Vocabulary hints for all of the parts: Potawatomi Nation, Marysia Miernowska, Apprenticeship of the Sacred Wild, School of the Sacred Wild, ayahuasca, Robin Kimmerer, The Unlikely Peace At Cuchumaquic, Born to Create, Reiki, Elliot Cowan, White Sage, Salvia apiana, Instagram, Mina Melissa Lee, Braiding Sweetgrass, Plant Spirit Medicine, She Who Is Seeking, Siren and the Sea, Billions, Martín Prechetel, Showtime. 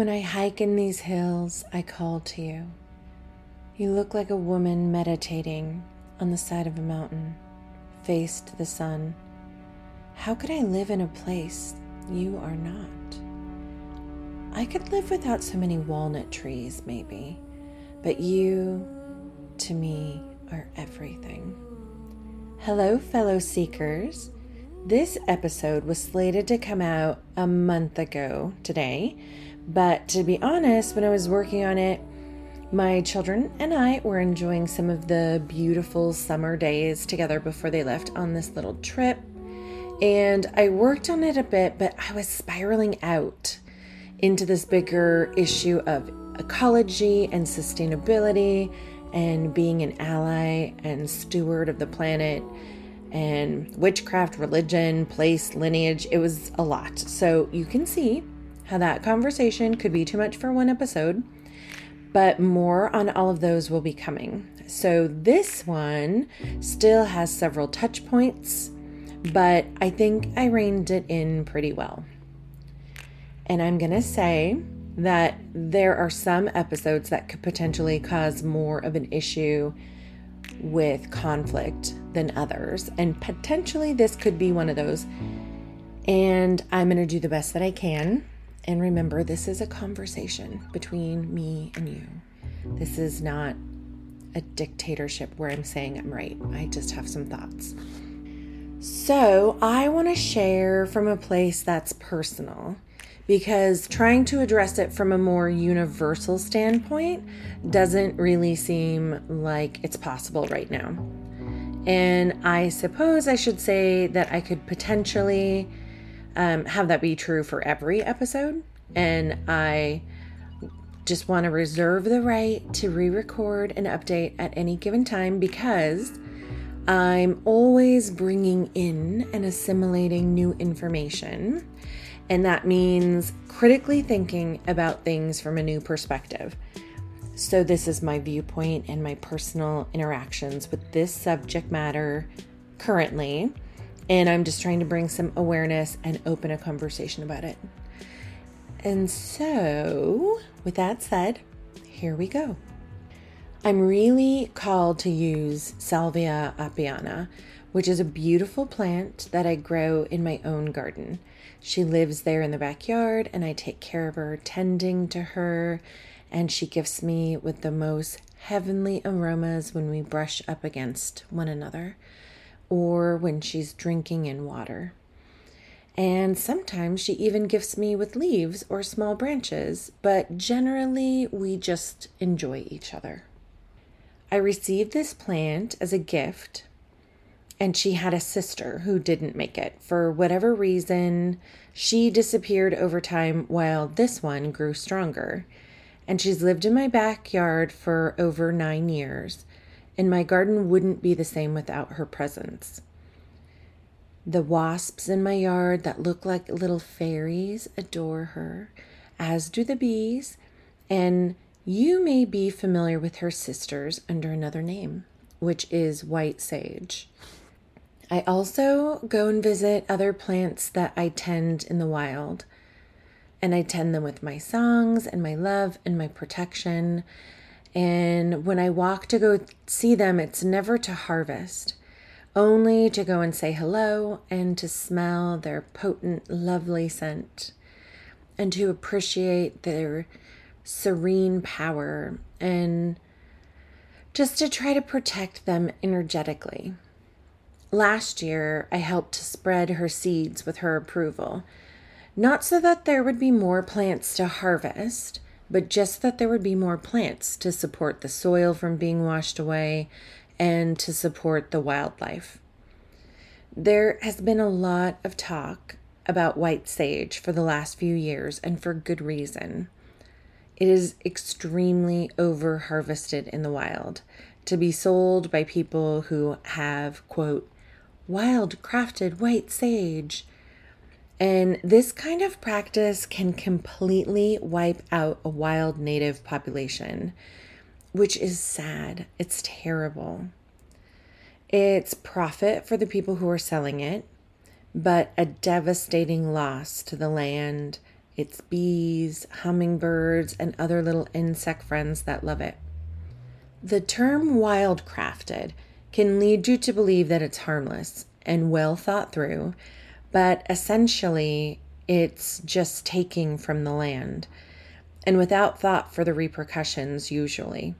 When I hike in these hills, I call to you. You look like a woman meditating on the side of a mountain, face to the sun. How could I live in a place you are not? I could live without so many walnut trees, maybe, but you, to me, are everything. Hello, fellow seekers. This episode was slated to come out a month ago today, but to be honest, when I was working on it, my children and I were enjoying some of the beautiful summer days together before they left on this little trip. And I worked on it a bit, but I was spiraling out into this bigger issue of ecology and sustainability and being an ally and steward of the planet and witchcraft, religion, place, lineage. It was a lot. So you can see how that conversation could be too much for one episode, but more on all of those will be coming. So this one still has several touch points, but I think I reined it in pretty well. And I'm going to say that there are some episodes that could potentially cause more of an issue with conflict than others. And potentially this could be one of those. And I'm going to do the best that I can. And remember, this is a conversation between me and you. This is not a dictatorship where I'm saying I'm right. I just have some thoughts. So I want to share from a place that's personal, because trying to address it from a more universal standpoint doesn't really seem like it's possible right now. And I suppose I should say that I could potentially have that be true for every episode. And I just want to reserve the right to re-record and update at any given time, because I'm always bringing in and assimilating new information, and that means critically thinking about things from a new perspective. So this is my viewpoint and my personal interactions with this subject matter currently, and I'm just trying to bring some awareness and open a conversation about it. And so, with that said, here we go. I'm really called to use Salvia apiana, which is a beautiful plant that I grow in my own garden. She lives there in the backyard, and I take care of her, tending to her, and she gifts me with the most heavenly aromas when we brush up against one another or when she's drinking in water. And sometimes she even gifts me with leaves or small branches, but generally we just enjoy each other. I received this plant as a gift, and she had a sister who didn't make it. For whatever reason, she disappeared over time while this one grew stronger. And she's lived in my backyard for over 9 years, and my garden wouldn't be the same without her presence. The wasps in my yard that look like little fairies adore her, as do the bees, and you may be familiar with her sisters under another name, which is white sage. I also go and visit other plants that I tend in the wild, and I tend them with my songs and my love and my protection. And when I walk to go see them, it's never to harvest, only to go and say hello and to smell their potent, lovely scent and to appreciate their serene power and just to try to protect them energetically. Last year, I helped to spread her seeds with her approval, not so that there would be more plants to harvest, but just that there would be more plants to support the soil from being washed away and to support the wildlife. There has been a lot of talk about white sage for the last few years, and for good reason. It is extremely over-harvested in the wild, to be sold by people who have, quote, wild-crafted white sage. And this kind of practice can completely wipe out a wild native population, which is sad. It's terrible. It's profit for the people who are selling it, but a devastating loss to the land, It's bees, hummingbirds, and other little insect friends that love it. The term wildcrafted can lead you to believe that it's harmless and well thought through, but essentially it's just taking from the land, and without thought for the repercussions usually.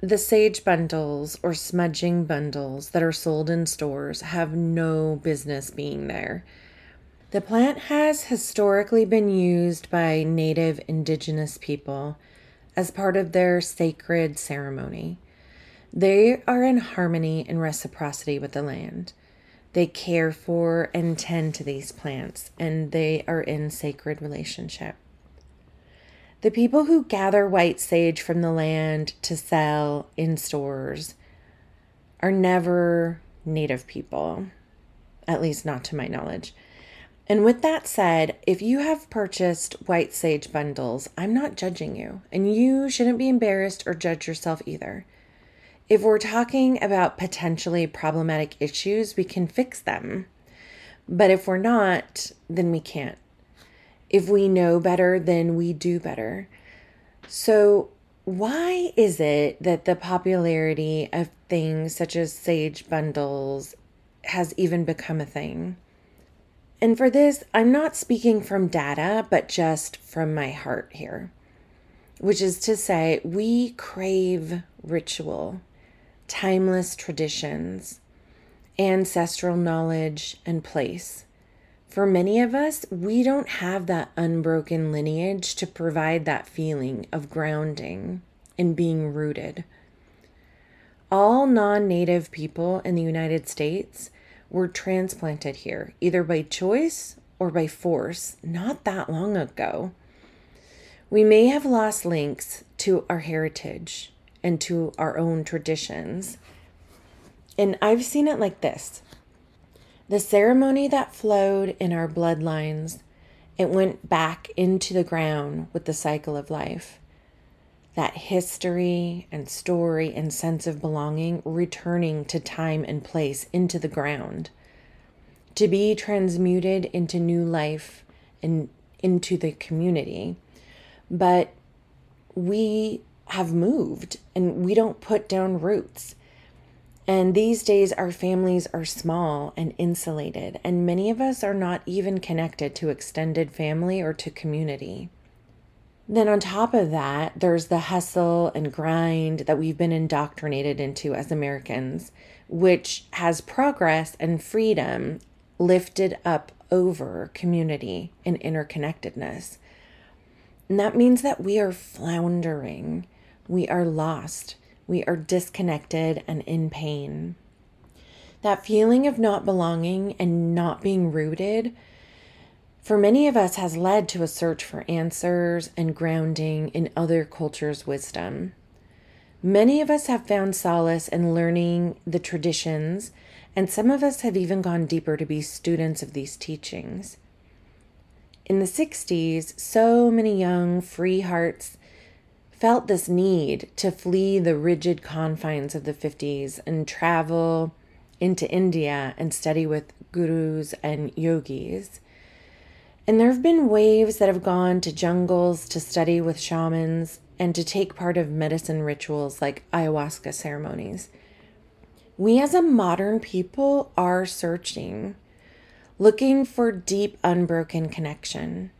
The sage bundles or smudging bundles that are sold in stores have no business being there. The plant has historically been used by native indigenous people as part of their sacred ceremony. They are in harmony and reciprocity with the land. They care for and tend to these plants, and they are in sacred relationship. The people who gather white sage from the land to sell in stores are never native people, at least not to my knowledge. And with that said, if you have purchased white sage bundles, I'm not judging you, and you shouldn't be embarrassed or judge yourself either. If we're talking about potentially problematic issues, we can fix them. But if we're not, then we can't. If we know better, then we do better. So why is it that the popularity of things such as sage bundles has even become a thing? And for this, I'm not speaking from data, but just from my heart here, which is to say we crave ritual, timeless traditions, ancestral knowledge, and place. For many of us, we don't have that unbroken lineage to provide that feeling of grounding and being rooted. All non-native people in the United States were transplanted here, either by choice or by force, not that long ago. We may have lost links to our heritage and to our own traditions. And I've seen it like this. The ceremony that flowed in our bloodlines, it went back into the ground with the cycle of life. That history and story and sense of belonging returning to time and place into the ground, to be transmuted into new life and into the community. But we have moved and we don't put down roots. And these days, our families are small and insulated, and many of us are not even connected to extended family or to community. Then on top of that, there's the hustle and grind that we've been indoctrinated into as Americans, which has progress and freedom lifted up over community and interconnectedness. And that means that we are floundering, we are lost. We are disconnected and in pain. That feeling of not belonging and not being rooted, for many of us, has led to a search for answers and grounding in other cultures' wisdom. Many of us have found solace in learning the traditions, and some of us have even gone deeper to be students of these teachings. In the 60s, so many young, free hearts felt this need to flee the rigid confines of the 50s and travel into India and study with gurus and yogis. And there have been waves that have gone to jungles to study with shamans and to take part of medicine rituals like ayahuasca ceremonies. We as a modern people are searching, looking for deep, unbroken connection.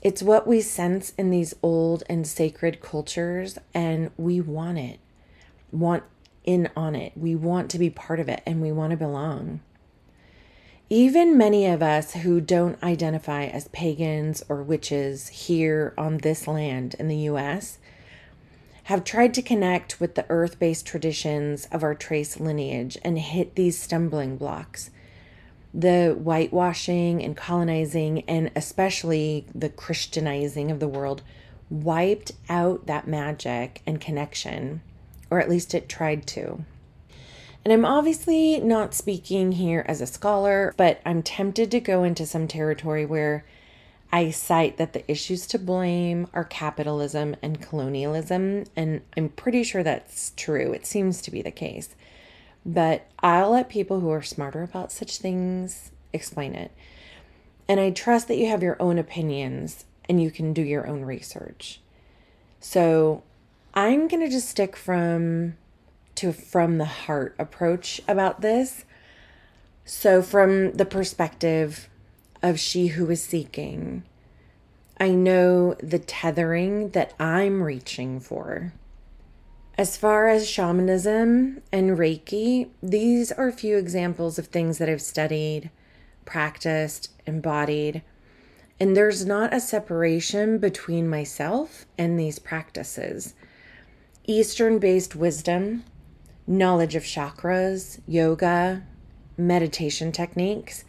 It's what we sense in these old and sacred cultures, and we want it, want in on it. We want to be part of it, and we want to belong. Even many of us who don't identify as pagans or witches here on this land in the U.S. have tried to connect with the earth-based traditions of our trace lineage and hit these stumbling blocks. The whitewashing and colonizing, and especially the Christianizing of the world, wiped out that magic and connection, or at least it tried to. And I'm obviously not speaking here as a scholar, but I'm tempted to go into some territory where I cite that the issues to blame are capitalism and colonialism, and I'm pretty sure that's true. It seems to be the case. But I'll let people who are smarter about such things explain it. And I trust that you have your own opinions and you can do your own research. So I'm going to just stick from the heart approach about this. So from the perspective of She Who Is Seeking, I know the tethering that I'm reaching for. As far as shamanism and Reiki, these are a few examples of things that I've studied, practiced, embodied, and there's not a separation between myself and these practices. Eastern-based wisdom, knowledge of chakras, yoga, meditation techniques.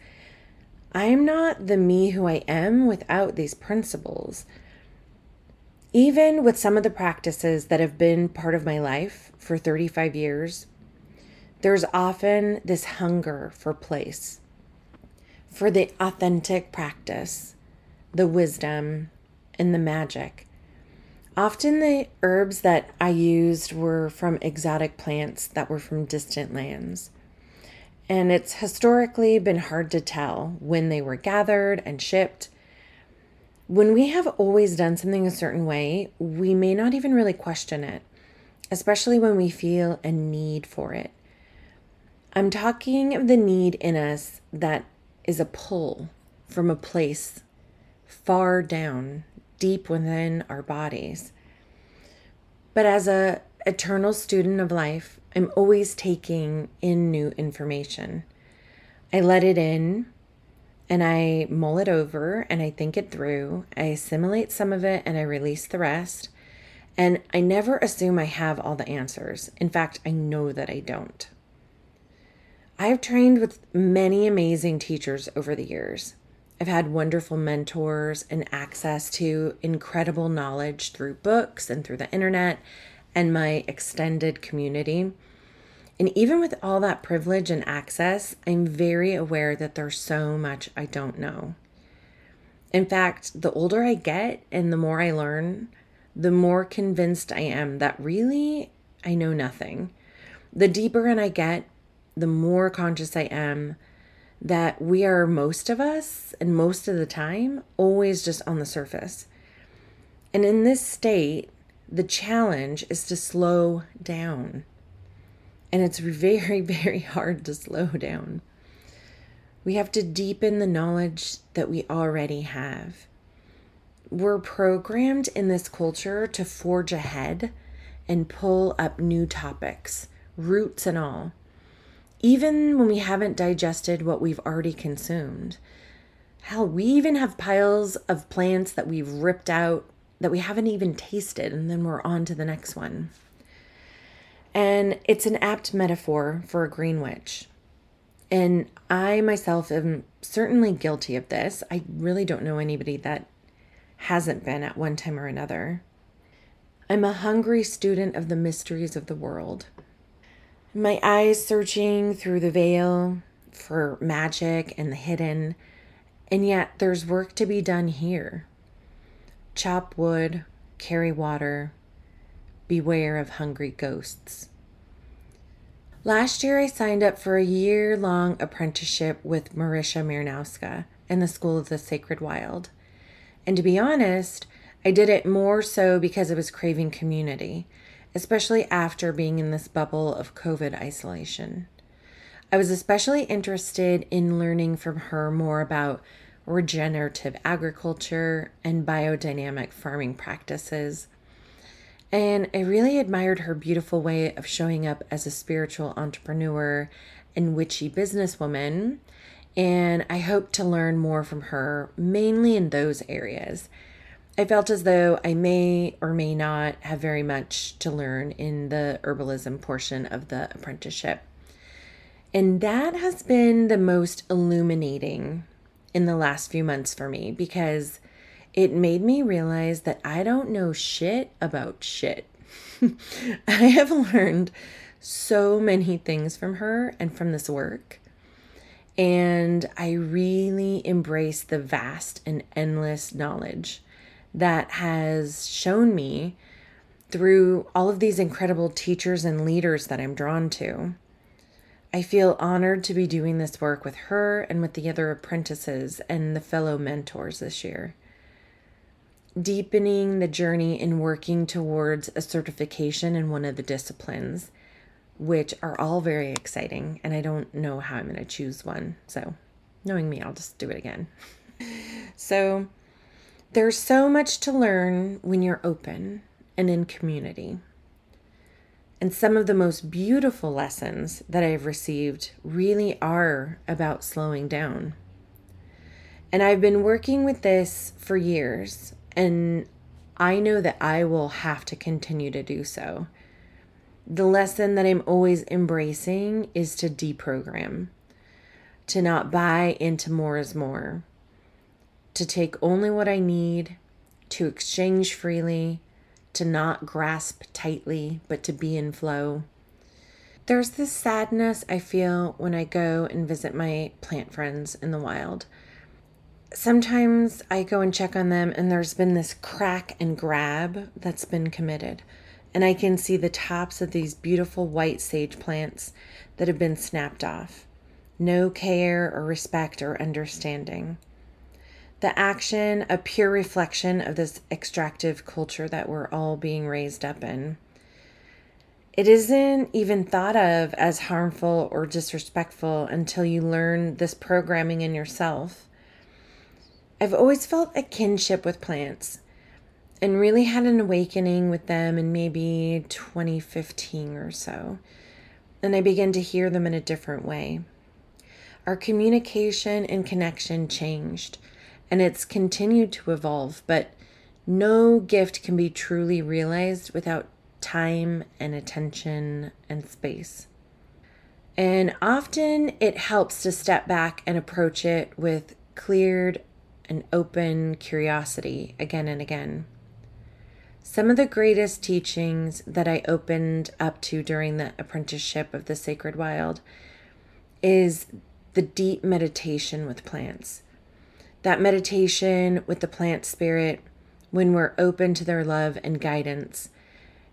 I am not the me who I am without these principles. Even with some of the practices that have been part of my life for 35 years, there's often this hunger for place, for the authentic practice, the wisdom, and the magic. Often the herbs that I used were from exotic plants that were from distant lands. And it's historically been hard to tell when they were gathered and shipped. When we have always done something a certain way, we may not even really question it, especially when we feel a need for it. I'm talking of the need in us that is a pull from a place far down, deep within our bodies. But as an eternal student of life, I'm always taking in new information. I let it in, and I mull it over, and I think it through. I assimilate some of it, and I release the rest. And I never assume I have all the answers. In fact, I know that I don't. I've trained with many amazing teachers over the years. I've had wonderful mentors and access to incredible knowledge through books and through the internet and my extended community. And even with all that privilege and access, I'm very aware that there's so much I don't know. In fact, the older I get and the more I learn, the more convinced I am that really I know nothing. The deeper in I get, the more conscious I am that we are, most of us, and most of the time, always just on the surface. And in this state, the challenge is to slow down. And it's very, very hard to slow down. We have to deepen the knowledge that we already have. We're programmed in this culture to forge ahead and pull up new topics, roots and all, even when we haven't digested what we've already consumed. Hell, we even have piles of plants that we've ripped out that we haven't even tasted, and then we're on to the next one. And it's an apt metaphor for a green witch. And I myself am certainly guilty of this. I really don't know anybody that hasn't been at one time or another. I'm a hungry student of the mysteries of the world. My eyes searching through the veil for magic and the hidden, and yet there's work to be done here. Chop wood, carry water, beware of hungry ghosts. Last year I signed up for a year-long apprenticeship with Marysia Miernowska in the School of the Sacred Wild. And to be honest, I did it more so because I was craving community, especially after being in this bubble of COVID isolation. I was especially interested in learning from her more about regenerative agriculture and biodynamic farming practices. And I really admired her beautiful way of showing up as a spiritual entrepreneur and witchy businesswoman. And I hope to learn more from her, mainly in those areas. I felt as though I may or may not have very much to learn in the herbalism portion of the apprenticeship. And that has been the most illuminating in the last few months for me, because it made me realize that I don't know shit about shit. I have learned so many things from her and from this work. And I really embrace the vast and endless knowledge that has shown me through all of these incredible teachers and leaders that I'm drawn to. I feel honored to be doing this work with her and with the other apprentices and the fellow mentors this year. Deepening the journey in working towards a certification in one of the disciplines, which are all very exciting, and I don't know how I'm going to choose one. So knowing me, I'll just do it again. So there's so much to learn when you're open and in community. And some of the most beautiful lessons that I've received really are about slowing down. And I've been working with this for years, and I know that I will have to continue to do so. The lesson that I'm always embracing is to deprogram, to not buy into more is more, to take only what I need, to exchange freely, to not grasp tightly, but to be in flow. There's this sadness I feel when I go and visit my plant friends in the wild. Sometimes I go and check on them, and there's been this crack and grab that's been committed. And I can see the tops of these beautiful white sage plants that have been snapped off. No care or respect or understanding. The action, a pure reflection of this extractive culture that we're all being raised up in. It isn't even thought of as harmful or disrespectful until you learn this programming in yourself. I've always felt a kinship with plants and really had an awakening with them in maybe 2015 or so. And I began to hear them in a different way. Our communication and connection changed. And it's continued to evolve, but no gift can be truly realized without time and attention and space. And often it helps to step back and approach it with cleared and open curiosity again and again. Some of the greatest teachings that I opened up to during the apprenticeship of the Sacred Wild is the deep meditation with plants. That meditation with the plant spirit when we're open to their love and guidance.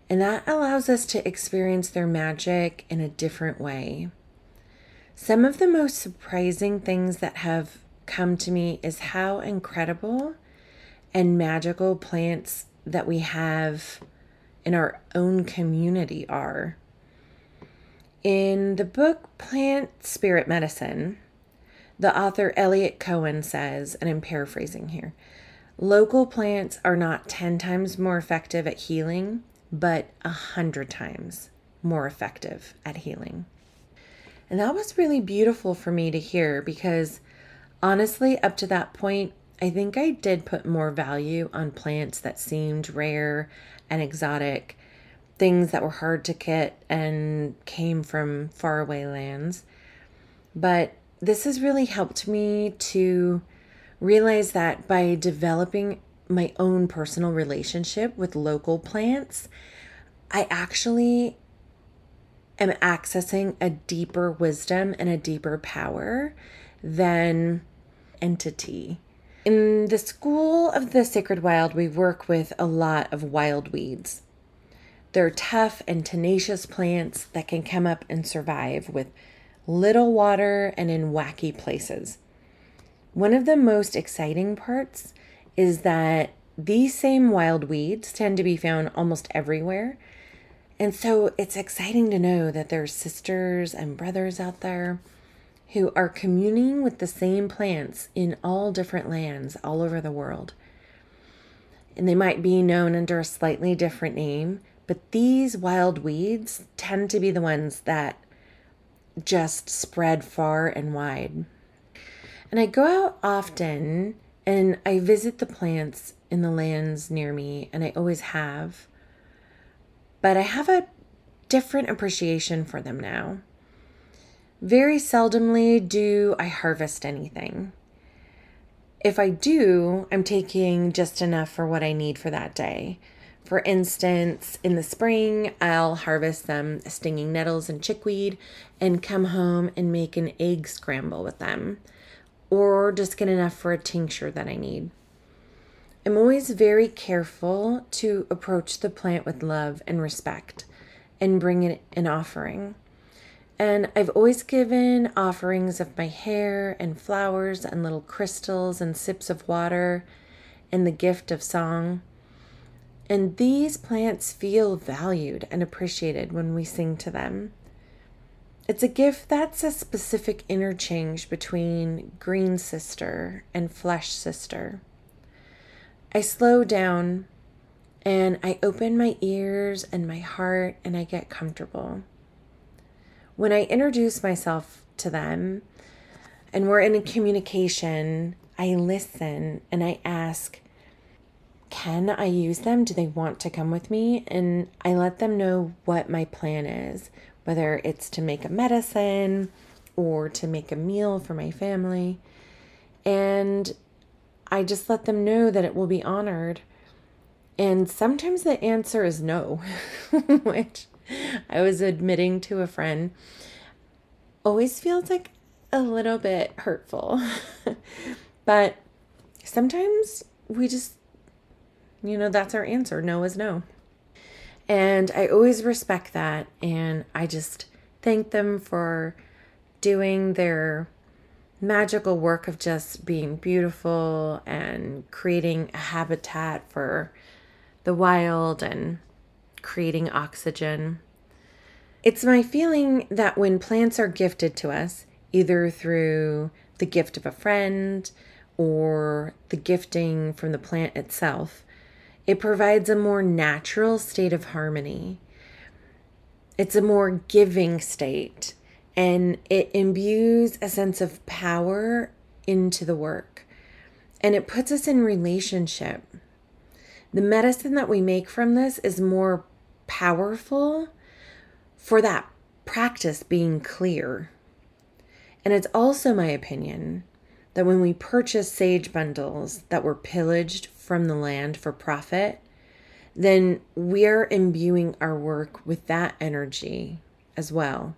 And that allows us to experience their magic in a different way. Some of the most surprising things that have come to me is how incredible and magical plants that we have in our own community are. In the book Plant Spirit Medicine, the author Elliot Cowan says, and I'm paraphrasing here, local plants are not 10 times more effective at healing, but 100 times more effective at healing. And that was really beautiful for me to hear because honestly, up to that point, I think I did put more value on plants that seemed rare and exotic, things that were hard to get and came from faraway lands. But this has really helped me to realize that by developing my own personal relationship with local plants, I actually am accessing a deeper wisdom and a deeper power than entity. In the School of the Sacred Wild, we work with a lot of wild weeds. They're tough and tenacious plants that can come up and survive with little water and in wacky places. One of the most exciting parts is that these same wild weeds tend to be found almost everywhere. And so it's exciting to know that there's sisters and brothers out there who are communing with the same plants in all different lands all over the world. And they might be known under a slightly different name, but these wild weeds tend to be the ones that just spread far and wide. And I go out often and I visit the plants in the lands near me, and I always have, but I have a different appreciation for them now. Very seldomly do I harvest anything. If I do, I'm taking just enough for what I need for that day. For instance, in the spring, I'll harvest some stinging nettles and chickweed and come home and make an egg scramble with them, or just get enough for a tincture that I need. I'm always very careful to approach the plant with love and respect and bring it an offering. And I've always given offerings of my hair and flowers and little crystals and sips of water and the gift of song. And these plants feel valued and appreciated when we sing to them. It's a gift that's a specific interchange between green sister and flesh sister. I slow down and I open my ears and my heart and I get comfortable. When I introduce myself to them and we're in a communication, I listen and I ask, can I use them? Do they want to come with me? And I let them know what my plan is, whether it's to make a medicine or to make a meal for my family. And I just let them know that it will be honored. And sometimes the answer is no, which I was admitting to a friend always feels like a little bit hurtful, but sometimes we just, that's our answer. No is no. And I always respect that. And I just thank them for doing their magical work of just being beautiful and creating a habitat for the wild and creating oxygen. It's my feeling that when plants are gifted to us, either through the gift of a friend or the gifting from the plant itself, it provides a more natural state of harmony. It's a more giving state, and it imbues a sense of power into the work, and it puts us in relationship. The medicine that we make from this is more powerful for that practice being clear. And it's also my opinion that when we purchase sage bundles that were pillaged from the land for profit, then we're imbuing our work with that energy as well.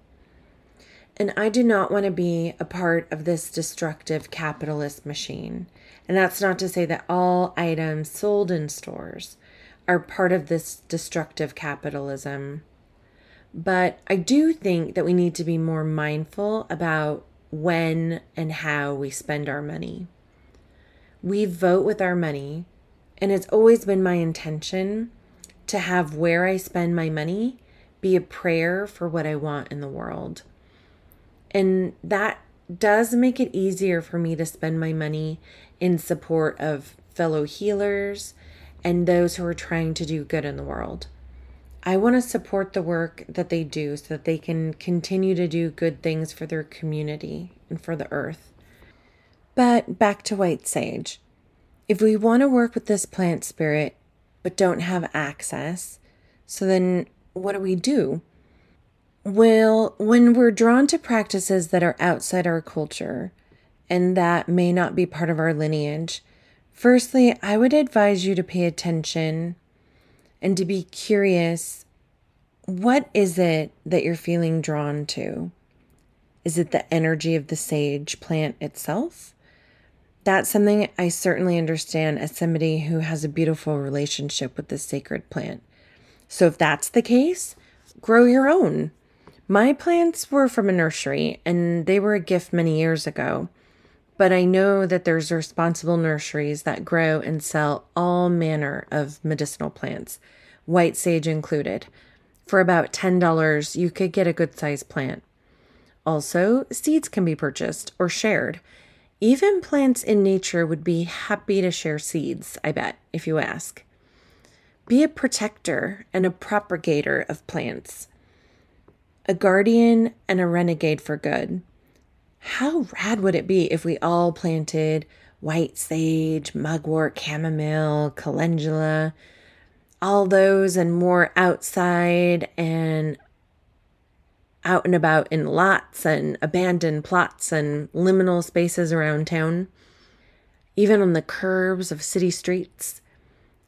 And I do not want to be a part of this destructive capitalist machine. And that's not to say that all items sold in stores are part of this destructive capitalism. But I do think that we need to be more mindful about when and how we spend our money. We vote with our money, and it's always been my intention to have where I spend my money be a prayer for what I want in the world. And that does make it easier for me to spend my money in support of fellow healers and those who are trying to do good in the world. I want to support the work that they do so that they can continue to do good things for their community and for the earth. But back to white sage. If we want to work with this plant spirit but don't have access, so then what do? Well, when we're drawn to practices that are outside our culture and that may not be part of our lineage, firstly, I would advise you to pay attention and to be curious. What is it that you're feeling drawn to? Is it the energy of the sage plant itself? That's something I certainly understand as somebody who has a beautiful relationship with the sacred plant. So if that's the case, grow your own. My plants were from a nursery, and they were a gift many years ago. But I know that there's responsible nurseries that grow and sell all manner of medicinal plants, white sage included. For about $10, you could get a good-sized plant. Also, seeds can be purchased or shared. Even plants in nature would be happy to share seeds, I bet, if you ask. Be a protector and a propagator of plants. A guardian and a renegade for good. How rad would it be if we all planted white sage, mugwort, chamomile, calendula, all those and more outside and out and about in lots and abandoned plots and liminal spaces around town, even on the curbs of city streets.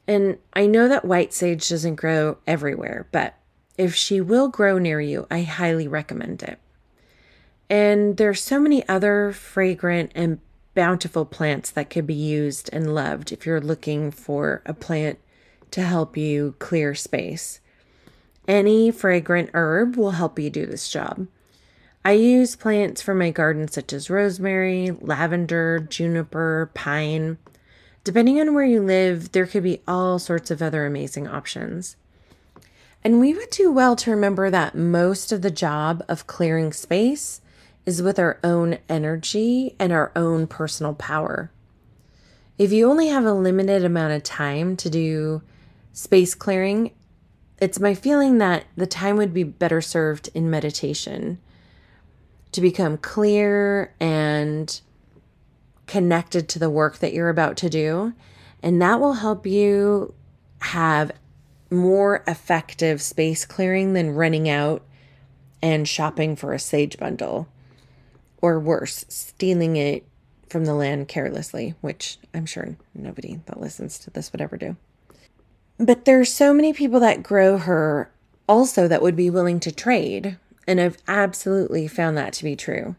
And I know that white sage doesn't grow everywhere, but if she will grow near you, I highly recommend it. And there's so many other fragrant and bountiful plants that could be used and loved if you're looking for a plant to help you clear space. Any fragrant herb will help you do this job. I use plants from my garden such as rosemary, lavender, juniper, pine. Depending on where you live, there could be all sorts of other amazing options. And we would do well to remember that most of the job of clearing space is with our own energy and our own personal power. If you only have a limited amount of time to do space clearing, it's my feeling that the time would be better served in meditation to become clear and connected to the work that you're about to do. And that will help you have more effective space clearing than running out and shopping for a sage bundle, or worse, stealing it from the land carelessly, which I'm sure nobody that listens to this would ever do. But there are so many people that grow her also that would be willing to trade, and I've absolutely found that to be true.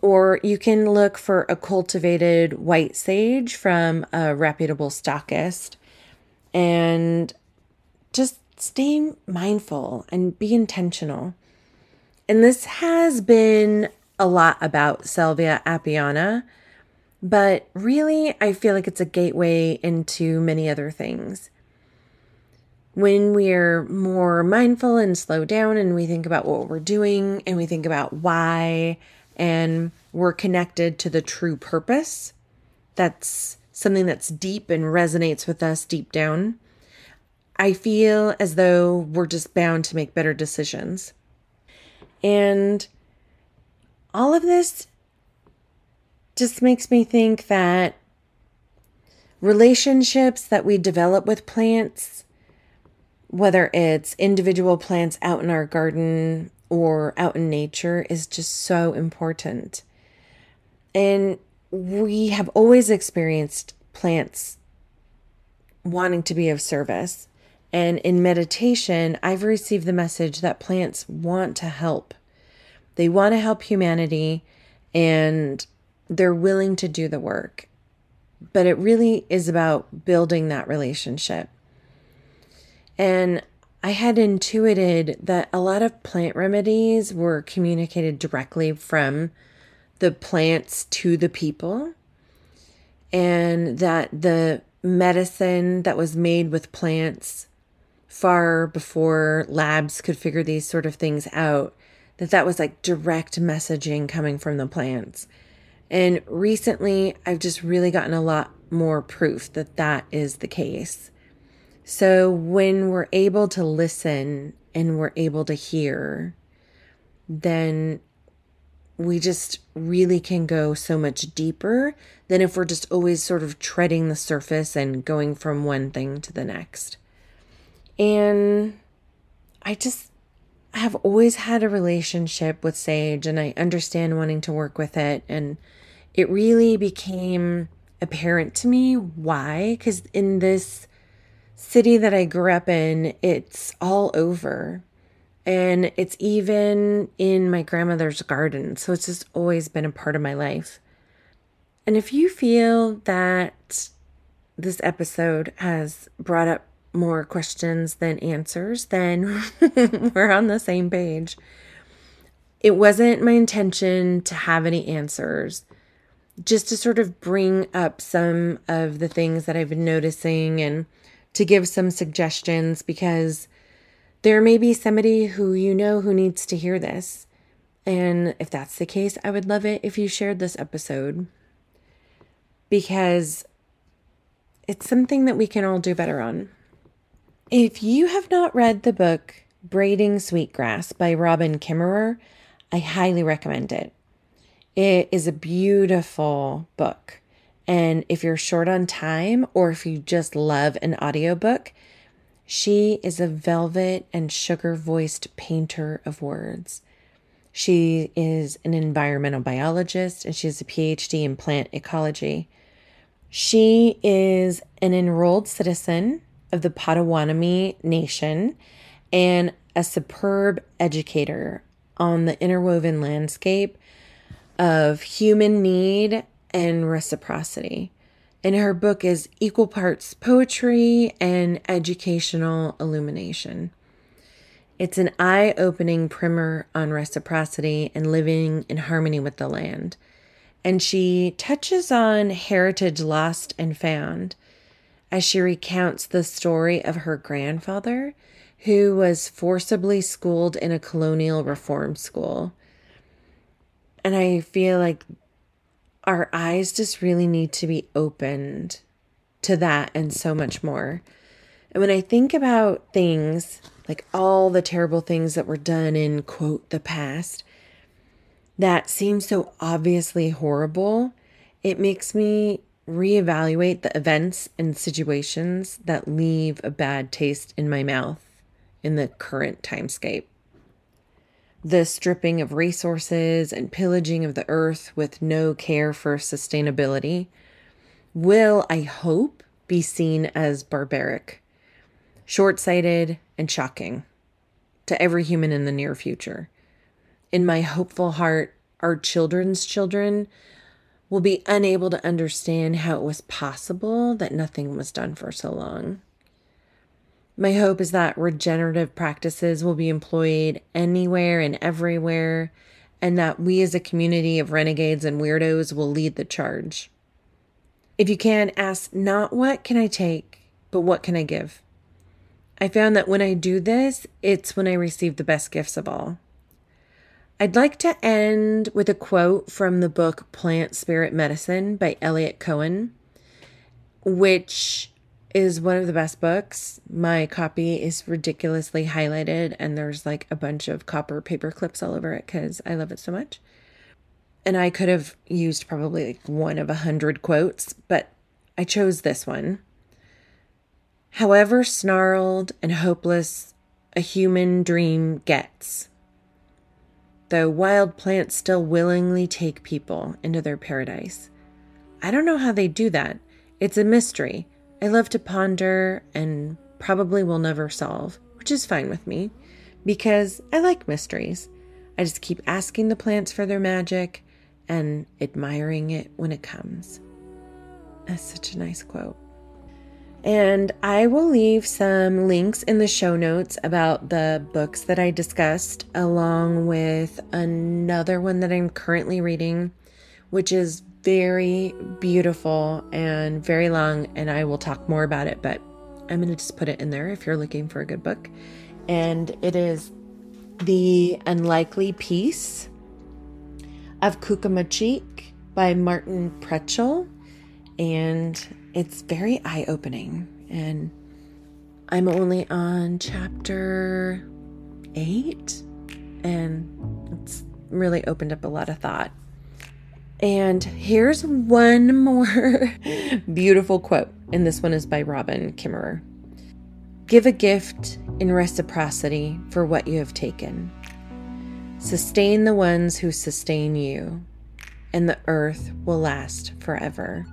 Or you can look for a cultivated white sage from a reputable stockist and just stay mindful and be intentional. And this has been a lot about Salvia apiana, but really I feel like it's a gateway into many other things. When we're more mindful and slow down and we think about what we're doing and we think about why and we're connected to the true purpose, that's something that's deep and resonates with us deep down. I feel as though we're just bound to make better decisions. And all of this just makes me think that relationships that we develop with plants, whether it's individual plants out in our garden or out in nature, is just so important. And we have always experienced plants wanting to be of service. And in meditation, I've received the message that plants want to help. They want to help humanity, and they're willing to do the work. But it really is about building that relationship. And I had intuited that a lot of plant remedies were communicated directly from the plants to the people, and that the medicine that was made with plants far before labs could figure these sort of things out, that was like direct messaging coming from the plants. And recently, I've just really gotten a lot more proof that that is the case. So when we're able to listen and we're able to hear, then we just really can go so much deeper than if we're just always sort of treading the surface and going from one thing to the next. And I have always had a relationship with sage, and I understand wanting to work with it. And it really became apparent to me why, because in this city that I grew up in, it's all over. And it's even in my grandmother's garden. So it's just always been a part of my life. And if you feel that this episode has brought up more questions than answers, then we're on the same page. It wasn't my intention to have any answers, just to sort of bring up some of the things that I've been noticing and to give some suggestions, because there may be somebody who you know who needs to hear this. And if that's the case, I would love it if you shared this episode, because it's something that we can all do better on. If you have not read the book Braiding Sweetgrass by Robin Kimmerer, I highly recommend it. It is a beautiful book. And if you're short on time, or if you just love an audiobook, she is a velvet and sugar-voiced painter of words. She is an environmental biologist, and she has a PhD in plant ecology. She is an enrolled citizen of the Potawatomi Nation and a superb educator on the interwoven landscape of human need and reciprocity. And her book is equal parts poetry and educational illumination. It's an eye-opening primer on reciprocity and living in harmony with the land. And she touches on heritage lost and found as she recounts the story of her grandfather, who was forcibly schooled in a colonial reform school. And I feel like our eyes just really need to be opened to that and so much more. And when I think about things, like all the terrible things that were done in, quote, the past, that seems so obviously horrible, it makes me reevaluate the events and situations that leave a bad taste in my mouth in the current timescape. The stripping of resources and pillaging of the earth with no care for sustainability will, I hope, be seen as barbaric, short-sighted, and shocking to every human in the near future. In my hopeful heart, our children's children will be unable to understand how it was possible that nothing was done for so long. My hope is that regenerative practices will be employed anywhere and everywhere, and that we as a community of renegades and weirdos will lead the charge. If you can, ask not what can I take, but what can I give? I found that when I do this, it's when I receive the best gifts of all. I'd like to end with a quote from the book Plant Spirit Medicine by Elliot Cowan, which is one of the best books. My copy is ridiculously highlighted, and there's like a bunch of copper paper clips all over it because I love it so much. And I could have used probably like 1 of 100 quotes, but I chose this one. However snarled and hopeless a human dream gets, though wild plants still willingly take people into their paradise. I don't know how they do that. It's a mystery I love to ponder and probably will never solve, which is fine with me because I like mysteries. I just keep asking the plants for their magic and admiring it when it comes. That's such a nice quote. And I will leave some links in the show notes about the books that I discussed, along with another one that I'm currently reading, which is very beautiful and very long, and I will talk more about it, but I'm going to just put it in there if you're looking for a good book. And it is The Unlikely Peace at Cuchumaquic by Martín Prechetel, and it's very eye-opening, and I'm only on chapter 8, and it's really opened up a lot of thought. And here's one more beautiful quote, and this one is by Robin Kimmerer. Give a gift in reciprocity for what you have taken. Sustain the ones who sustain you, and the earth will last forever.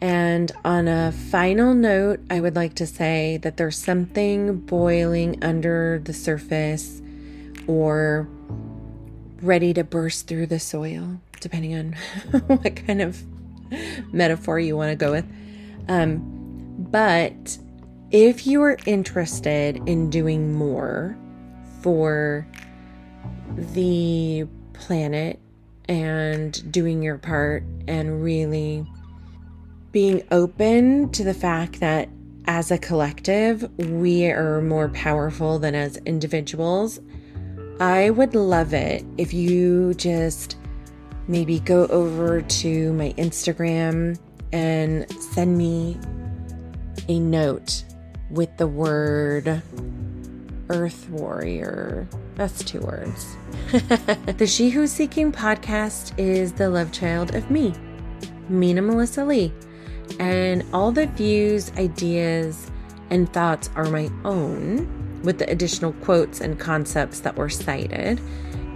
And on a final note, I would like to say that there's something boiling under the surface or ready to burst through the soil, depending on what kind of metaphor you want to go with. But if you are interested in doing more for the planet and doing your part and really being open to the fact that as a collective, we are more powerful than as individuals, I would love it if you just maybe go over to my Instagram and send me a note with the word Earth Warrior. That's 2 words. The She Who's Seeking podcast is the love child of me, Mina Melissa Lee. And all the views, ideas, and thoughts are my own, with the additional quotes and concepts that were cited.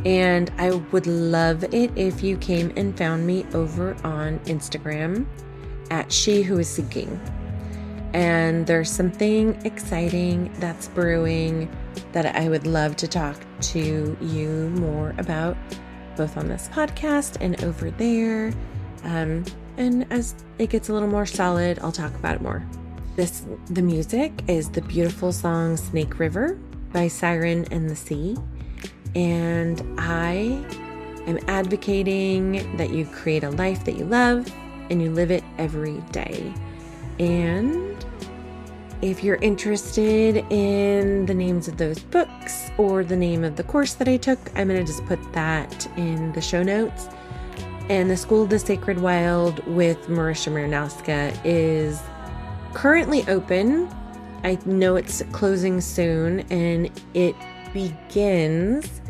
And I would love it if you came and found me over on Instagram at She Who Is Seeking. And there's something exciting that's brewing that I would love to talk to you more about, both on this podcast and over there. And as it gets a little more solid, I'll talk about it more. The music is the beautiful song Snake River by Siren and the Sea, and I am advocating that you create a life that you love and you live it every day. And if you're interested in the names of those books or the name of the course that I took, I'm going to just put that in the show notes. And the School of the Sacred Wild with Marysia Miernowska is currently open. I know it's closing soon, and it begins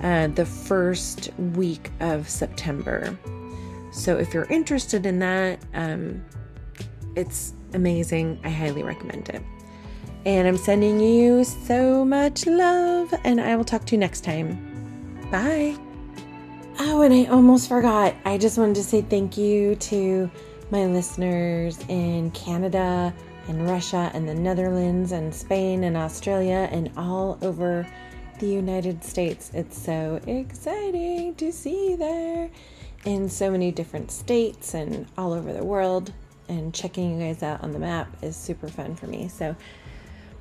the first week of September. So if you're interested in that, it's amazing. I highly recommend it. And I'm sending you so much love, and I will talk to you next time. Bye. Oh, and I almost forgot. I just wanted to say thank you to my listeners in Canada and Russia and the Netherlands and Spain and Australia and all over the United States. It's so exciting to see you there in so many different states and all over the world. And checking you guys out on the map is super fun for me. So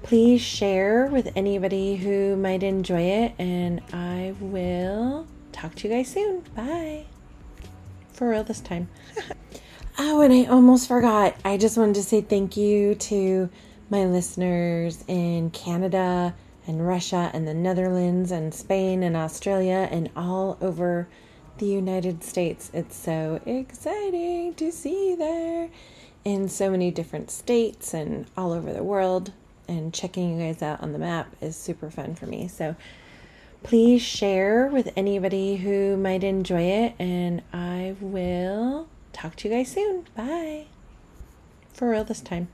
please share with anybody who might enjoy it. And I will talk to you guys soon. Bye. For real this time. Oh, and I almost forgot. I just wanted to say thank you to my listeners in Canada and Russia and the Netherlands and Spain and Australia and all over the United States. It's so exciting to see you there in so many different states and all over the world. And checking you guys out on the map is super fun for me. So please share with anybody who might enjoy it. And I will talk to you guys soon. Bye. For real this time.